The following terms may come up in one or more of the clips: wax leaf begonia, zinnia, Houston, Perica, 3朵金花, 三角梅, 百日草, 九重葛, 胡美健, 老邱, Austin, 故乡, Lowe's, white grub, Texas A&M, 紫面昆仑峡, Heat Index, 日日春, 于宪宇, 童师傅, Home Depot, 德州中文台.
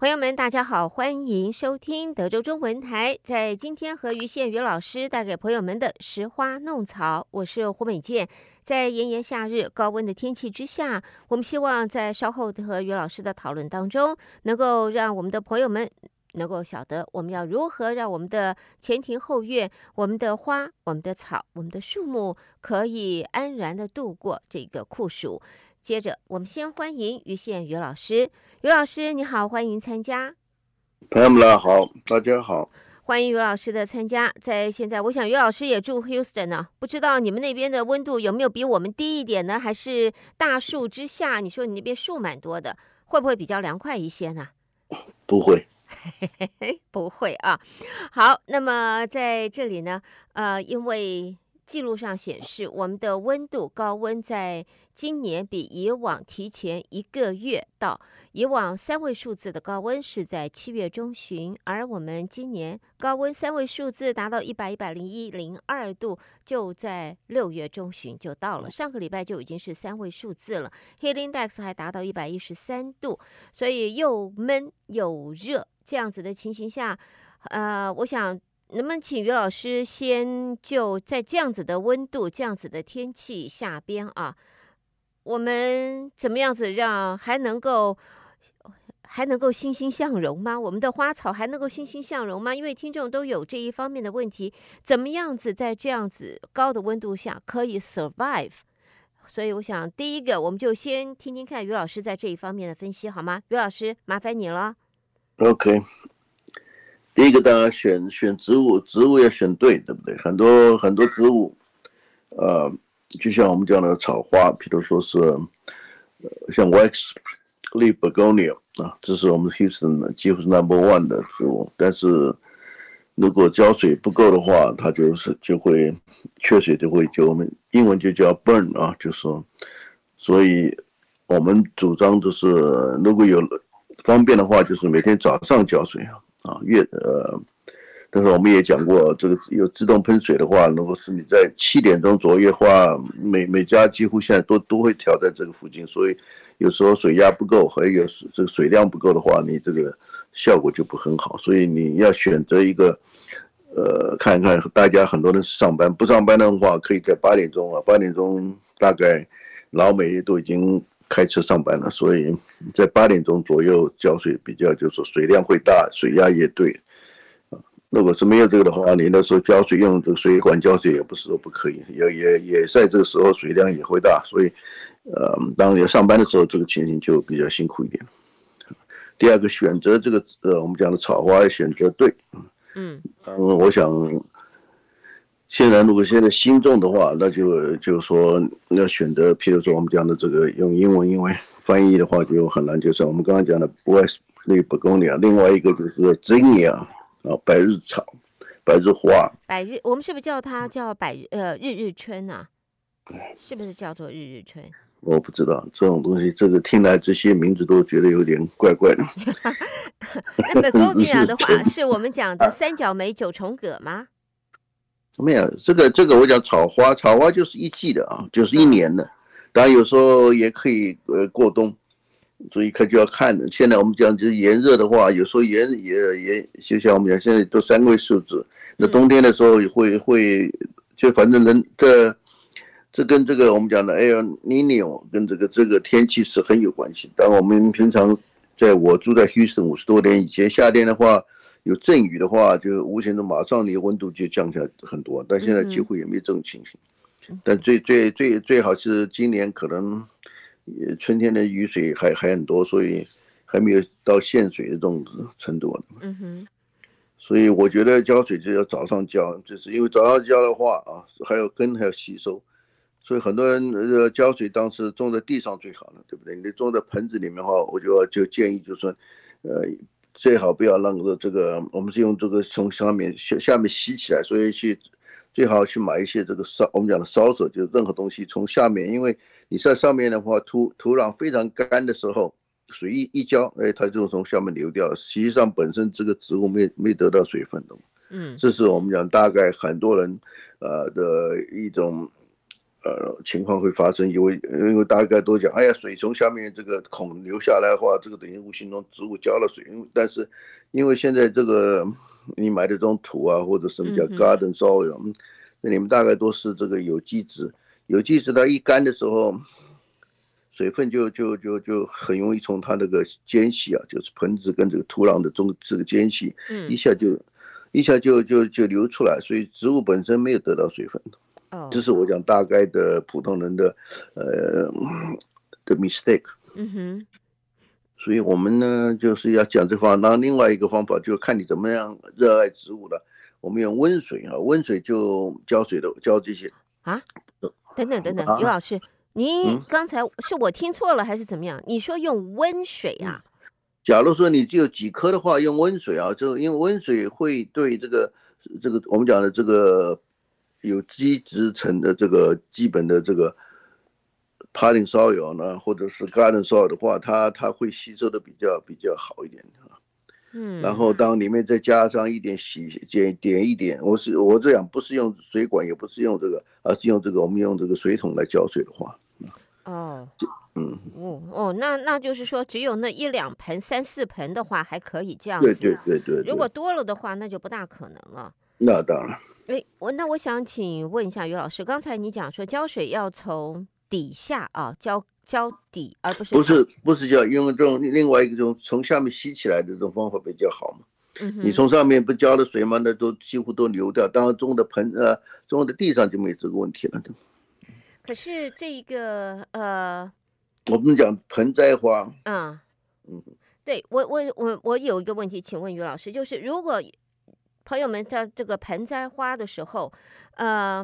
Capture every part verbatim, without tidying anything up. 朋友们大家好，欢迎收听德州中文台，在今天和于宪宇老师带给朋友们的拾花弄草，我是胡美健。在炎炎夏日高温的天气之下，我们希望在稍后和于老师的讨论当中，能够让我们的朋友们能够晓得我们要如何让我们的前庭后院，我们的花，我们的草，我们的树木可以安然的度过这个酷暑。接着我们先欢迎于宪宇老师。于老师你好，欢迎参加。朋友们好，大家好，欢迎于老师的参加。在现在我想于老师也住 Houston 呢，不知道你们那边的温度有没有比我们低一点呢？还是大树之下，你说你那边树蛮多的，会不会比较凉快一些呢？不会不会啊。好，那么在这里呢，呃，因为记录上显示我们的温度高温在今年比以往提前一个月到，以往三位数字的高温是在七月中旬，而我们今年高温三位数字达到一百、一百零一、零二度就在六月中旬就到了，上个礼拜就已经是三位数字了， Heat Index 还达到一百一十三度，所以又闷又热，这样子的情形下，呃，我想能不能请于老师先就在这样子的温度，这样子的天气下边啊，我们怎么样子让还能够还能够欣欣向荣吗？我们的花草还能够欣欣向荣吗？因为听众都有这一方面的问题，怎么样子在这样子高的温度下可以 survive？ 所以我想第一个我们就先听听看于老师在这一方面的分析好吗？于老师麻烦你了。 OK，第一个当然选选植物，植物要选对，对不对？很多很多植物，呃，就像我们讲的草花，比如说是、呃、像 wax leaf begonia 啊，这是我们 Houston 几乎是 number one 的植物。但是如果浇水不够的话，它就是就会缺水，就会就我们英文就叫 burn 啊，就是说，所以我们主张就是如果有方便的话，就是每天早上浇水啊。啊，越呃，但是我们也讲过，这个有自动喷水的话，如果是你在七点钟左右的话，每每家几乎现在都都会调在这个附近，所以有时候水压不够，还有这个水量不够的话，你这个效果就不很好。所以你要选择一个，呃，看一看大家很多人上班不上班的话，可以在八点钟啊，八点钟大概老美都已经开车上班了，所以在八点钟左右浇水比较，就是水量会大，水压也对。如果是没有这个的话，你那时候浇水用这个水管浇水也不是说不可以，也也也在这个时候水量也会大，所以，呃，当你上班的时候，这个情形就比较辛苦一点。第二个，选择这个呃，我们讲的草花要选择对。嗯。嗯，我想。现在如果现在新种的话，那就就是说要选择，譬如说我们讲的这个用英文因为翻译的话就很难，就是我们刚刚讲的 wax leaf begonia， 另外一个就是 zinnia 啊，百日草、百日花。百日，我们是不是叫它叫百日呃日日春啊？是不是叫做日日春？我不知道这种东西，这个听来这些名字都觉得有点怪怪的。那本格米亚的话，是我们讲的三角梅九重葛吗？没有，这个这个我讲草花，草花就是一季的啊，就是一年的，当然有时候也可以呃过冬，所以看就要看。现在我们讲就是炎热的话，有时候炎也也就像我们讲现在都三位数字，那冬天的时候也会会就反正人的这跟这个我们讲的哎呀尼尼哦跟这个这个天气是很有关系。当我们平常在我住在 Houston 五十多年以前，夏天的话。有阵雨的话，就无形中马上你温度就降下很多，但现在几乎也没这种情形。嗯、但最最最最好是今年可能，春天的雨水还还很多，所以还没有到限水的这种程度。嗯哼。所以我觉得浇水就要早上浇，就是因为早上浇的话啊，还有根还要吸收，所以很多人呃浇水当时种在地上最好了，对不对？你种在盆子里面的话，我就就建议就是说，呃。最好不要让这个，我们是用这个从上面下面吸起来，所以去最好去买一些这个烧，我们讲的烧手，就是任何东西从下面，因为你在上面的话，土土壤非常干的时候，水一一浇，哎，它就从下面流掉了。实际上本身这个植物没没得到水分的，嗯，这是我们讲大概很多人呃的一种呃情况会发生，因为因为大概都讲，哎呀，水从下面这个孔流下来的话，这个等于无形中植物浇了水。因为但是因为现在这个你买的这种土啊，或者什么叫 garden soil， 那你们大概都是这个有机质，有机质它一干的时候。 水分就就就就很容易从它那个间隙啊，就是盆子跟这个土壤的中这个间隙，一下就，一下就就就流出来，所以植物本身没有得到水分。哦，这是我讲大概的普通人的，呃，的 mistake。嗯哼。所以我们呢就是要讲这方法，那另外一个方法就看你怎么样热爱植物了。我们用温水啊，温水就浇水的浇这些啊。等等等等，尤老师。 您刚才是我听错了还是怎么样？你说用温水啊？假如说你只有几颗的话，用温水啊，就因为温水会对这个这个我们讲的这个有机质层的这个基本的这个 potting soil 呢，或者是 garden soil 的话，它它会吸收的比较比较好一点啊。嗯，然后当里面再加上一点洗点点一点，我是我这样不是用水管，也不是用这个，而是用这个我们用这个水桶来浇水的话。 哦，嗯，哦哦，那那就是说，只有那一两盆、三四盆的话，还可以这样子。对对对对。如果多了的话，那就不大可能了。那当然。哎，我那我想请问一下于老师，刚才你讲说浇水要从底下啊，浇浇底，而不是不是不是叫用这种另外一种从下面吸起来的这种方法比较好嘛？嗯哼。你从上面不浇了水嘛，那都几乎都流掉，当然种的盆呃种的地上就没有这个问题了。 可是这一个呃，我们讲盆栽花，嗯嗯，对我我我我有一个问题，请问于老师，就是如果朋友们在这个盆栽花的时候，呃，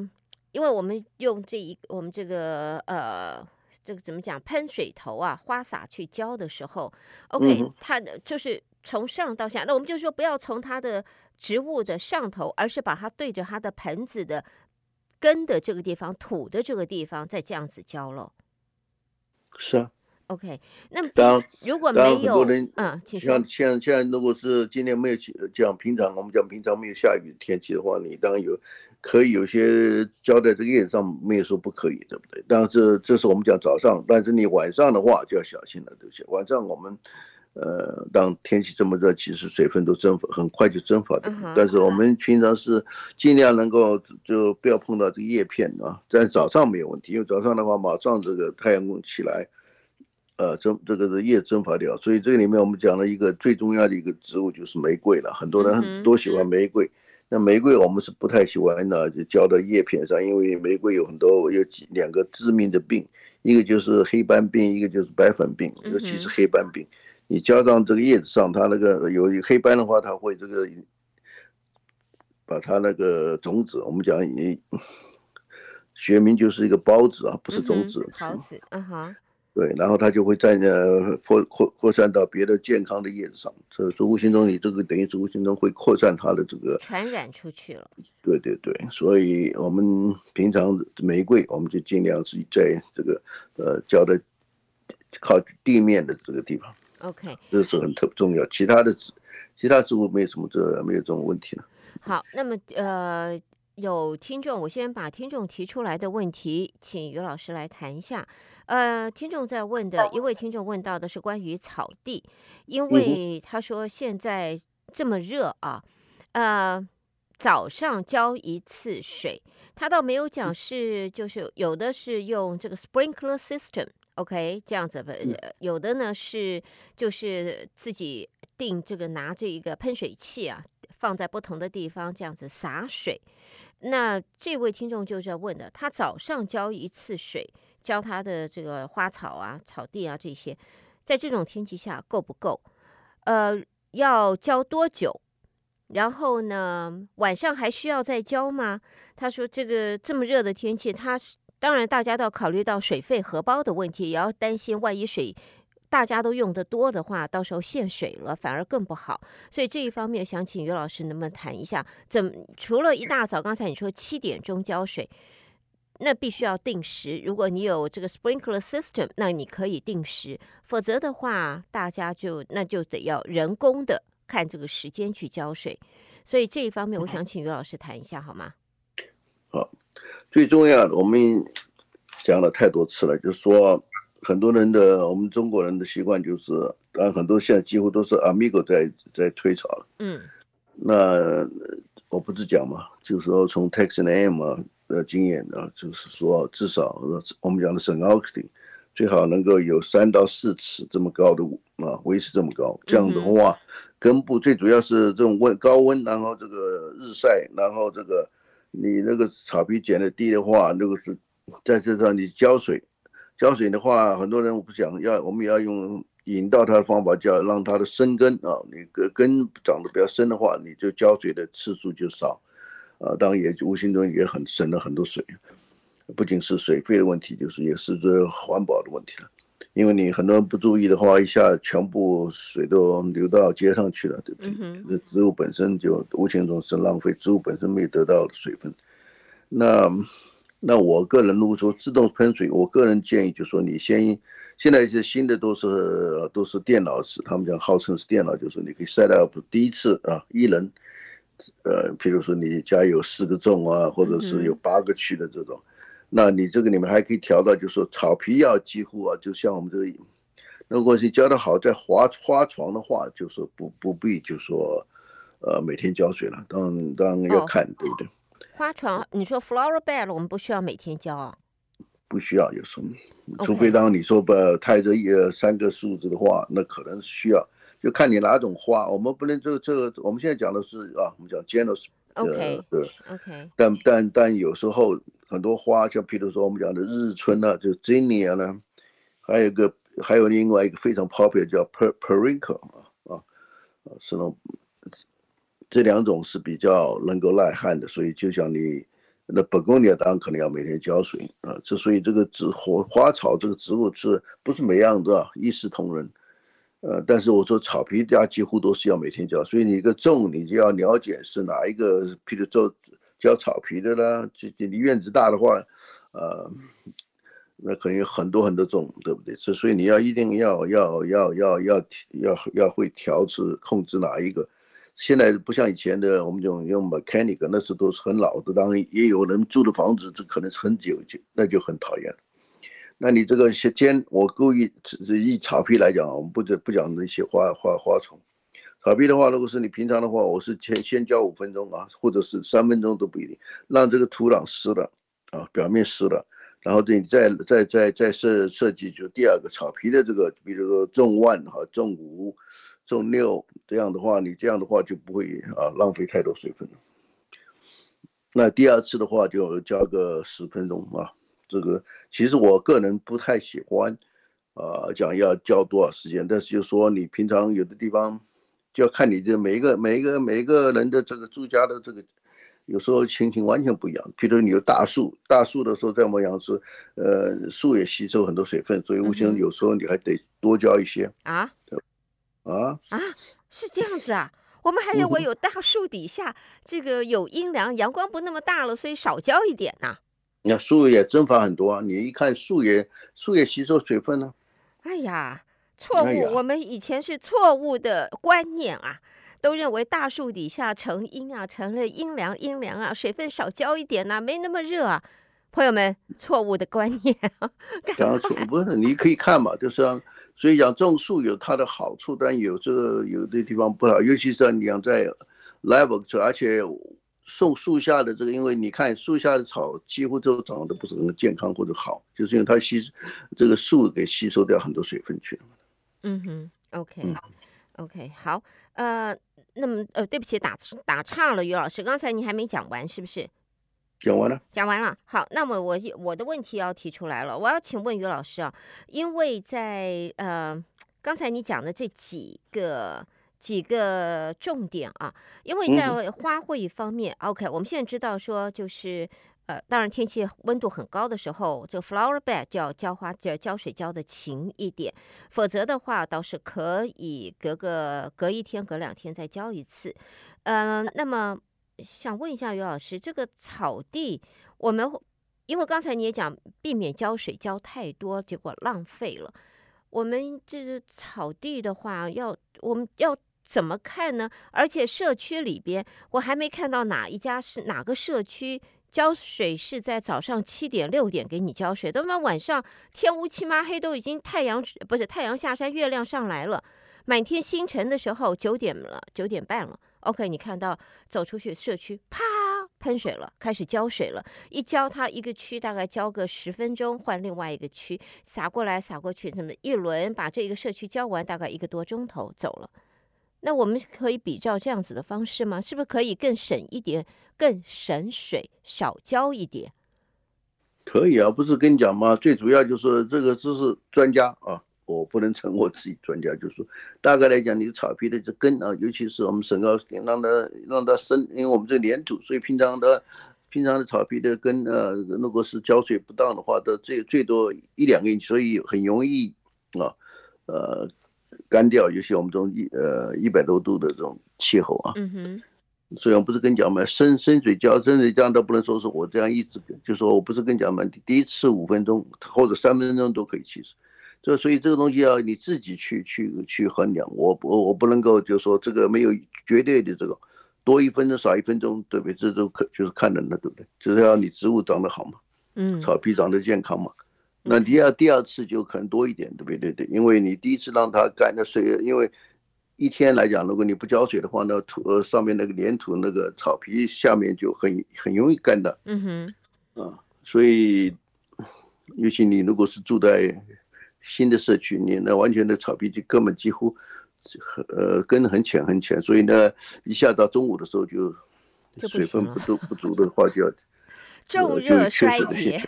因为我们用这一我们这个呃这个怎么讲喷水头啊花洒去浇的时候 ，OK，、嗯、它就是从上到下，那我们就说不要从它的植物的上头，而是把它对着它的盆子的。 根的这个地方，土的这个地方，再这样子浇喽。是啊。OK， 那么如果没有，嗯，像像现在如果是今天没有讲平常，我们讲平常没有下雨的天气的话，你当然有可以有些浇在这个叶子上，没有说不可以，对不对？但是这是我们讲早上，但是你晚上的话就要小心了，对不起，晚上我们。 呃，当天气这么热，其实水分都蒸发，很快就蒸发的。Uh huh. 但是我们平常是尽量能够就不要碰到这个叶片啊。但早上没有问题，因为早上的话，马上这个太阳起来，呃，蒸这个叶蒸发掉。所以这个里面我们讲了一个最重要的一个植物就是玫瑰了，很多人都喜欢玫瑰。Uh huh. 那玫瑰我们是不太喜欢呢，就浇到叶片上，因为玫瑰有很多有几两个致命的病，一个就是黑斑病，一个就是白粉病，尤其是黑斑病。Uh huh. 你浇上这个叶子上，它那个有黑斑的话，它会这个把它那个种子，我们讲你学名就是一个孢子啊，不是种子，孢子，嗯哈，对，然后它就会在呃扩扩扩散到别的健康的叶子上，这这无形中你这个等于是无形中会扩散它的这个传染出去了。对对对，所以我们平常玫瑰，我们就尽量是在这个呃浇的靠地面的这个地方。 OK， 这是很特重要，其他的其他植物没有什么这没有这种问题了。好，那么呃，有听众，我先把听众提出来的问题，请于老师来谈一下。呃，听众在问的，一位听众问到的是关于草地，因为他说现在这么热啊，嗯、呃，早上浇一次水，他倒没有讲是就是有的是用这个 sprinkler system。 OK， 这样子，有的呢是就是自己定这个拿这一个喷水器啊，放在不同的地方这样子洒水。那这位听众就是要问的，他早上浇一次水，浇他的这个花草啊、草地啊这些，在这种天气下够不够？呃，要浇多久？ 然后呢，晚上还需要再浇吗？他说这个这么热的天气，他当然大家都要考虑到水费荷包的问题，也要担心万一水大家都用得多的话，到时候限水了反而更不好。所以这一方面，想请于老师能不能谈一下，怎么除了一大早，刚才你说七点钟浇水，那必须要定时。如果你有这个 sprinkler system， 那你可以定时，否则的话，大家就那就得要人工的。 看这个时间去浇水，所以这一方面，我想请于老师谈一下，好吗？好，最重要的，我们讲了太多次了，就是说很多人的我们中国人的习惯就是，当然很多现在几乎都是 Amigo 在在推炒了。嗯，那我不是讲嘛，就是说从 Texas A and M 的经验呢，就是说至少我们讲的整个 Austin 最好能够有三到四尺这么高的啊，维持这么高，这样的话、嗯、根部最主要是这种温高温，然后这个日晒，然后这个你那个草皮剪的低的话，那个是在这上你浇水。浇水的话，很多人我不想要，我们也要用引到它的方法，叫让它的生根啊。你根长得比较深的话，你就浇水的次数就少，啊，当然也无形中也很省了很多水。不仅是水费的问题，就是也是这环保的问题了。因为你很多人不注意的话，一下全部水都流到街上去了，对不对？这植物本身就无形中是浪费，植物本身没有得到水分。那。那我个人如果说自动喷水，我个人建议就是说你先，现在一些新的都是都是电脑式，他们讲号称是电脑，就是你可以 set up 第一次啊，一人，呃，譬如说你家有四个种啊，或者是有八个区的这种，嗯、那你这个里面还可以调到，就是说草皮要几乎啊，就像我们这个，如果你浇得好，在花花床的话，就是不不必就说，呃，每天浇水了，当当然要看，哦、对不对？花床，你说 flower bed 我们不需要每天浇啊？不需要，有时候，除非当你说把太热呃三个数字的话，那可能需要，就看你哪种花。我们不能这这个，我们现在讲的是啊，我们讲 general， OK， 对 ，OK。但但但有时候很多花，像譬如说我们讲的日春呢、啊，就 Zinnia 呢，还有一个还有另外一个非常 popular 叫 Perica 啊啊，是那种。这两种是比较能够耐旱的，所以就像你那 Begonia 当然可能要每天浇水啊，这所以这个植花草这个植物是不是每样子啊一视同仁，呃，但是我说草皮家几乎都是要每天浇，所以你一个种你就要了解是哪一个，譬如说浇草皮的啦，就你院子大的话，呃，那可能有很多很多种，对不对？这所以你要一定要要要要要要要会调制控制哪一个。现在不像以前的我们这种用 mechanic， 那时候都是很老的，当然也有人住的房子这可能很久，那就很讨厌了。那你这个间，我故意以草皮来讲，我们不不讲那些花花花丛。草皮的话，如果是你平常的话，我是先先浇五分钟啊，或者是三分钟都不一定，让这个土壤湿了啊，表面湿了，然后你再再再再设设计就第二个草皮的这个，比如说种万和种五。种六，这样的话你这样的话就不会啊浪费太多水分了。那第二次的话就浇个十分钟啊，这个其实我个人不太喜欢啊讲要浇多少时间，但是就说你平常有的地方就要看你这每一个每一个每一个人的这个住家的这个有时候情形完全不一样。譬如你有大树，大树的时候在我们讲是呃树也吸收很多水分，所以无形有时候你还得多浇一些啊。啊啊，是这样子啊！我们还认为有大树底下、嗯、这个有阴凉，阳光不那么大了，所以少浇一点呐、啊。那树也蒸发很多啊！你一看树也树也吸收水分呢、啊。哎呀，错误、哎呀！我们以前是错误的观念啊，都认为大树底下成阴啊，成了阴凉阴凉啊，水分少浇一点呐、啊，没那么热啊。朋友们，错误的观念。讲错不是？你可以看嘛，就是、啊。所以讲种树有它的好处，但有这个有的地方不好，尤其是你讲在 level， 而且种树下的这个，因为你看树下的草几乎都长得不是很健康或者好，就是因为它吸这个树给吸收掉很多水分去了。嗯哼 ，OK，OK，、okay, 嗯 okay, 好，呃，那么呃，对不起，打打岔了，于老师，刚才你还没讲完，是不是？讲完了，讲完了。好，那么我我的问题要提出来了，我要请问于老师啊，因为在呃刚才你讲的这几个几个重点啊，因为在花卉方面、嗯、，OK， 我们现在知道说就是呃，当然天气温度很高的时候，这个 flower bed 就要浇花就要浇水浇的勤一点，否则的话倒是可以隔个隔一天隔两天再浇一次，嗯、呃，那么。想问一下于老师，这个草地，我们因为刚才你也讲避免浇水浇太多，结果浪费了。我们这个草地的话，要我们要怎么看呢？而且社区里边，我还没看到哪一家是哪个社区浇水是在早上七点六点给你浇水，那么晚上天乌漆麻黑都已经太阳不是太阳下山月亮上来了，满天星辰的时候九点了九点半了 OK， 你看到走出去社区啪喷水了，开始浇水了，一浇它一个区大概浇个十分钟，换另外一个区，洒过来洒过去，这么一轮把这一个社区浇完大概一个多钟头走了。那我们可以比照这样子的方式吗？是不是可以更省一点，更省水，少浇一点？可以啊，不是跟你讲吗？最主要就是这个知识专家啊，我不能称我自己专家，就是大概来讲，你草皮的这根啊，尤其是我们省高让它让它深，因为我们这黏土，所以平常的平常的草皮的根呃，如果是浇水不当的话，都最最多一两个英寸，所以很容易啊，呃。干掉，尤其我们这种一呃一百多度的这种气候啊，嗯哼，所以我不是跟你讲嘛，深深水浇，深水浇都不能说是我这样一直，就说我不是跟你讲嘛，第一次五分钟或者三分钟都可以，其实，这所以这个东西要你自己去去去衡量，我我我不能够就说这个没有绝对的这个，多一分钟少一分钟，对不对？这都可就是看人的，对不对？就是要你植物长得好嘛，嗯，草皮长得健康嘛。那第二第二次就可能多一点，对不对？对对，因为你第一次让它干的水，因为一天来讲，如果你不浇水的话呢，土、呃、上面那个黏土那个草皮下面就很很容易干的。嗯哼，啊，所以尤其你如果是住在新的社区，你那完全的草皮就根本几乎呃根很浅很浅，所以呢，一下到中午的时候就水分不足不足的话就要。重热衰竭，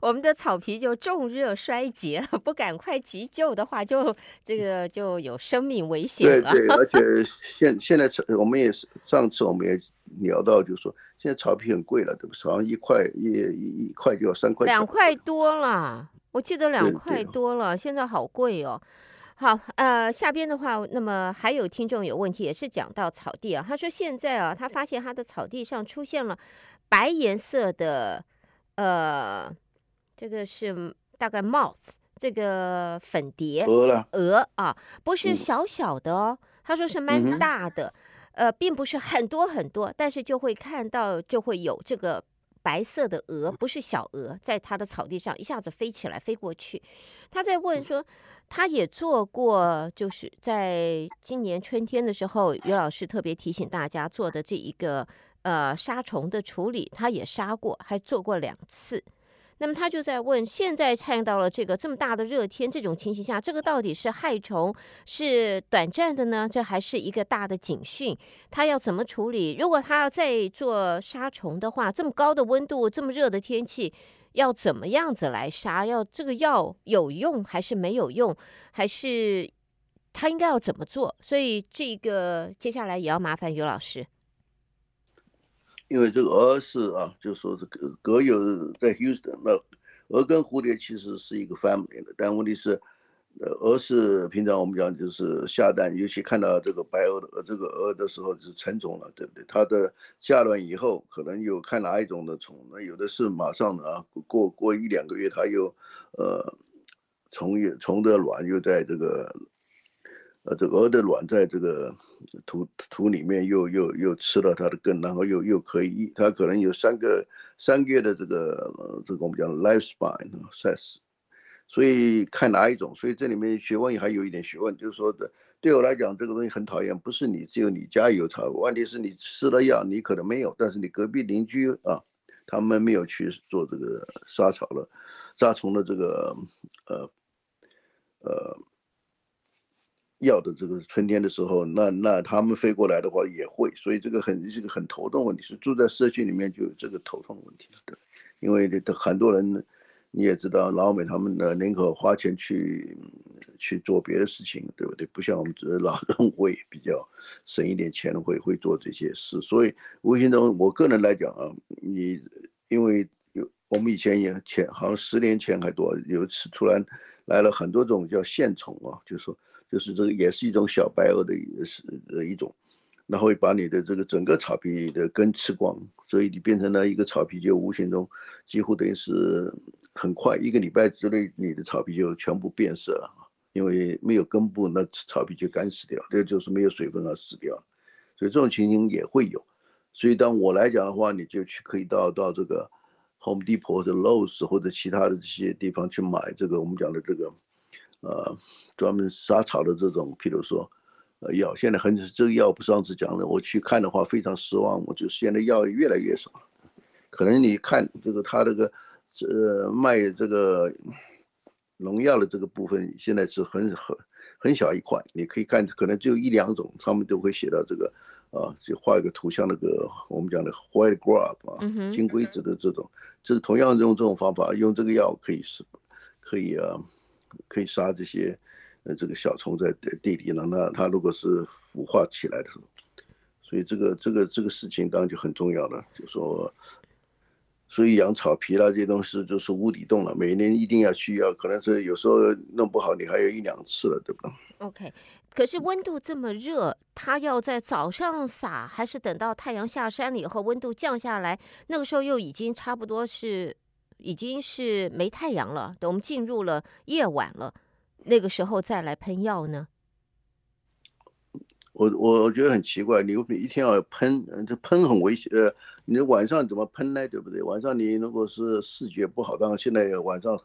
我们的草皮就重热衰竭，不赶快急救的话就，就这个就有生命危险了。对对，而且现现在我们也上次我们也聊到，就是说现在草皮很贵了，对不对？好像一块一一块就要三块，两块多了，我记得两块多了，现在好贵哦。好，呃，下边的话，那么还有听众有问题，也是讲到草地啊。他说现在啊，他发现他的草地上出现了白颜色的，呃，这个是大概 moth 这个粉蝶蛾了，蛾啊，不是小小的哦，嗯、他说是蛮大的，嗯、呃，并不是很多很多，但是就会看到就会有这个。白色的蛾，不是小蛾，在他的草地上一下子飞起来飞过去。他在问说，他也做过，就是在今年春天的时候，于老师特别提醒大家做的这一个呃杀虫的处理，他也杀过，还做过两次。那么他就在问，现在看到了这个这么大的热天，这种情形下，这个到底是害虫是短暂的呢，这还是一个大的警讯？他要怎么处理？如果他要再做杀虫的话，这么高的温度，这么热的天气，要怎么样子来杀？要这个药有用还是没有用？还是他应该要怎么做？所以这个接下来也要麻烦于老师。因为这个蛾是啊，就说是鸽有在 Houston， 那蛾跟蝴蝶其实是一个 family 的，但问题是，蛾是平常我们讲就是下蛋，尤其看到这个白蛾的这个蛾的时候就是成虫了，对不对？它的下卵以后可能有看哪一种的虫，那有的是马上的啊，过过一两个月它又呃虫也虫的卵又在这个。呃，这个蛾的卵在这个土土里面又又又吃了它的根，然后又又可以，它可能有三个三个月的这个、呃、这个我们讲 lifespan size， 所以看哪一种，所以这里面学问还有一点学问，就是说的对我来讲这个东西很讨厌，不是你只有你家有草，问题是你吃了药你可能没有，但是你隔壁邻居啊，他们没有去做这个杀草了，杀虫的这个呃呃。药的这个春天的时候，那那他们飞过来的话也会，所以这个很这个很头痛问题，是住在社区里面就有这个头痛问题了，对，因为很多人你也知道，老美他们呢宁可花钱去去做别的事情，对不对？不像我们老人会比较省一点钱，会会做这些事，所以无形中我个人来讲啊，你因为有我们以前也前好像十年前还多有一次突然来了很多种叫线虫啊，就是说。就是这个也是一种小白蛾的一种，然后会把你的这个整个草皮的根吃光，所以你变成了一个草皮就无形中几乎等于是很快一个礼拜之内你的草皮就全部变色了，因为没有根部那草皮就干死掉，这就是没有水分而死掉，所以这种情形也会有，所以当我来讲的话，你就去可以到到这个 Home Depot 或者 Lowe's 或者其他的这些地方去买这个我们讲的这个呃专门杀草的这种，譬如说呃药。现在很这个药，不上次讲了，我去看的话非常失望，我就现在药越来越少。可能你看这个他这个呃卖这个农药的这个部分，现在是很很很小一块，你可以看可能只有一两种，他们都会写到这个。 啊，就画一个图像，那个我们讲的 white grub 啊，金龟子的这种，这个同样用这种方法，用这个药可以是，可以啊，可以杀这些，呃，这个小虫在地里呢。那它如果是腐化起来的时候，所以这个这个这个事情当然就很重要了。就说，所以养草皮啦这些东西就是无底洞了，每年一定要需要，可能是有时候弄不好你还有一两次了，对不对 ？OK。 可是温度这么热，它要在早上撒，还是等到太阳下山了以后，温度降下来，那个时候又已经差不多是，已经是没太阳了，我们进入了夜晚了，那个时候再来喷药呢？我我我觉得很奇怪，你一天要喷，这喷很危险，呃，你晚上怎么喷呢？对不对？晚上你如果是视觉不好，当然现在晚上，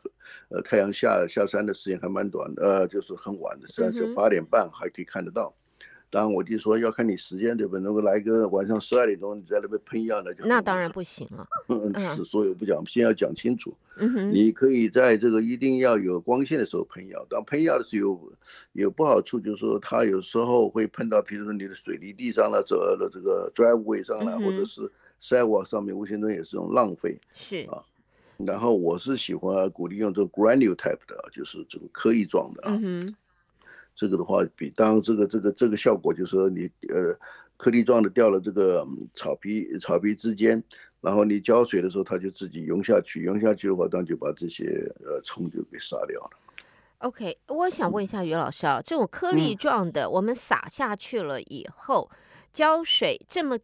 呃，太阳下下山的时间还蛮短的，呃，就是很晚的，但是八点半还可以看得到。当然我就说要看你时间，对不对？如果来个晚上十二点钟你在那边喷药，那就那当然不行了。是，所以我不讲，先要讲清楚。你可以在这个一定要有光线的时候喷药，当喷药的时候有有不好处，就是说它有时候会碰到，比如说你的水泥地上了，这这个 driveway 上了，或者是 sidewalk 上面，无形中也是一种浪费。是啊。然后我是喜欢鼓励用这个 granule type 的，就是这种颗粒状的啊。嗯 这个的话，比当这个这个这个效果，就是说你呃颗粒状的掉了这个草皮草皮之间，然后你浇水的时候，它就自己溶下去，溶下去的话，当然就把这些呃虫就给杀掉了。OK， 我想问一下于老师啊，这种颗粒状的，嗯、我们撒下去了以后，浇水这么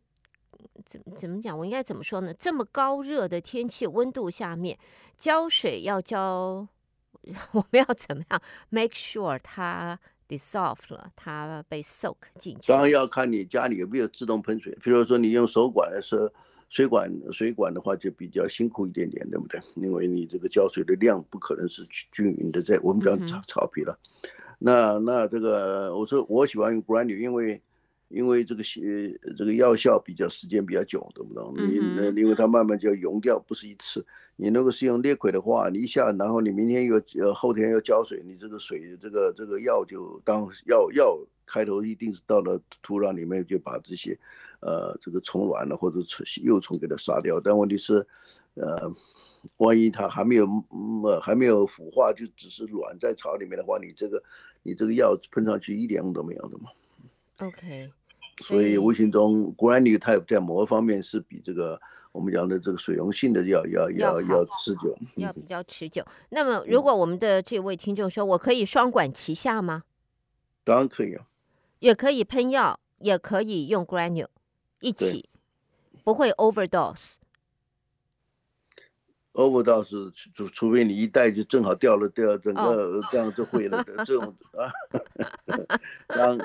怎怎么讲？我应该怎么说呢？这么高热的天气温度下面，浇水要浇，我们要怎么样 make sure 它 dissolve 了，它被 soak 进去。当然要看你家里有没有自动喷水，比如说你用手管的时候，水管水管的话就比较辛苦一点点，对不对？因为你这个浇水的量不可能是均匀的，在我们讲草草皮了。嗯、那那这个我说我喜欢用 granule， 因为因为这个这个药效比较时间比较久，懂不懂？你、嗯、因为它慢慢就要溶掉，不是一次。你如果是用裂葵的话，你一下，然后你明天又呃后天又浇水，你这个水这个这个药就当药药开头一定是到了土壤里面就把这些呃这个虫卵了或者幼虫给它杀掉。但问题是，呃，万一它还没有、嗯、还没有腐化，就只是卵在草里面的话，你这个你这个药喷上去一点用都没有的嘛。OK。 所以无形中 granule type 在某个方面是比这个。 我们讲的这个水溶性的要要要要持久，要比较持久。那么，如果我们的这位听众说，我可以双管齐下吗？当然可以啊，也可以喷药，也可以用 granule 一起，不会 overdose。overdose 除除非你一带就正好掉了掉整个，这样就会了这种啊。当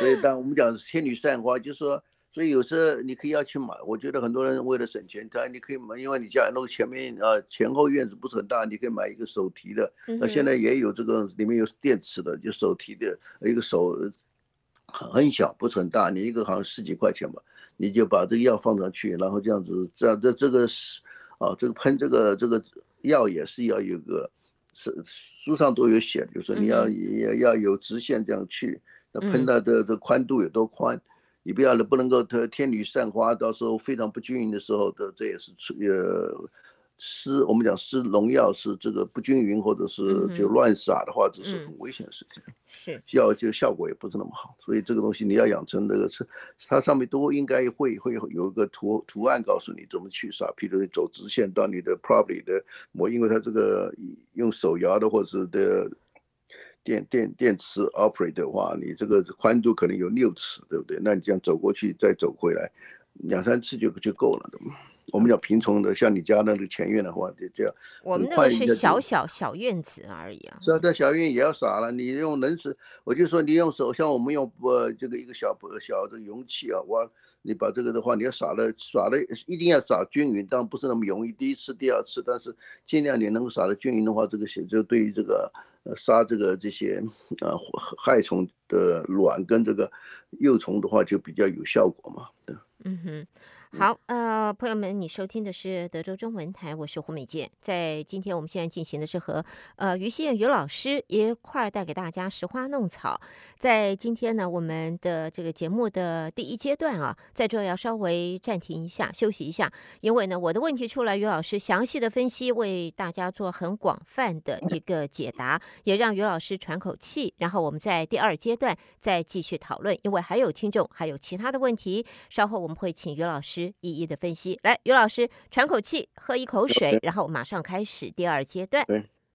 所以当我们讲千里散花，就是说。 所以有时候你可以要去买，我觉得很多人为了省钱，他你可以买，因为你家那个前面啊前后院子不是很大，你可以买一个手提的。那现在也有这个里面有电池的，就手提的一个手很小不是很大，你一个好像十几块钱吧，你就把这个药放上去，然后这样子这样这这个是啊这个喷这个这个药也是要有个是书上都有写，就是你要要要有直线这样去，那喷它的这宽度有多宽。 你不要不能够天女散花，到时候非常不均匀的时候，这这也是呃施我们讲施农药是这个不均匀，或者是就乱撒的话，这是很危险的事情。是药就效果也不是那么好，所以这个东西你要养成这个是它上面都应该会会有一个图图案告诉你怎么去撒，譬如走直线到你的 property 的模，因为它这个用手摇的或者是的。 电电电池 operate 的话，你这个宽度可能有六尺，对不对？那你这样走过去再走回来，两三次就就够了，对吗？我们讲贫穷的，像你家那个前院的话，就这样。我们那个是小小小院子而已啊。是啊，但小院也要撒了。你用能使，我就说你用手，像我们用呃这个一个小小的容器啊，我你把这个的话，你要撒了撒了，一定要撒均匀，当然不是那么容易，第一次、第二次，但是尽量你能够撒的均匀的话，这个就对于这个。杀这个这些啊害虫的卵跟这个幼虫的话，就比较有效果嘛。对，嗯哼。好，呃，朋友们，你收听的是德州中文台，我是胡美健。在今天我们现在进行的是和呃于希燕于老师一块儿带给大家拾花弄草。在今天呢，我们的这个节目的第一阶段啊，在这要稍微暂停一下，休息一下，因为呢，我的问题出来，于老师详细的分析，为大家做很广泛的一个解答，也让于老师喘口气。然后我们在第二阶段再继续讨论，因为还有听众还有其他的问题，稍后我们会请于老师一一的分析。来，于老师喘口气，喝一口水，然后马上开始第二阶段。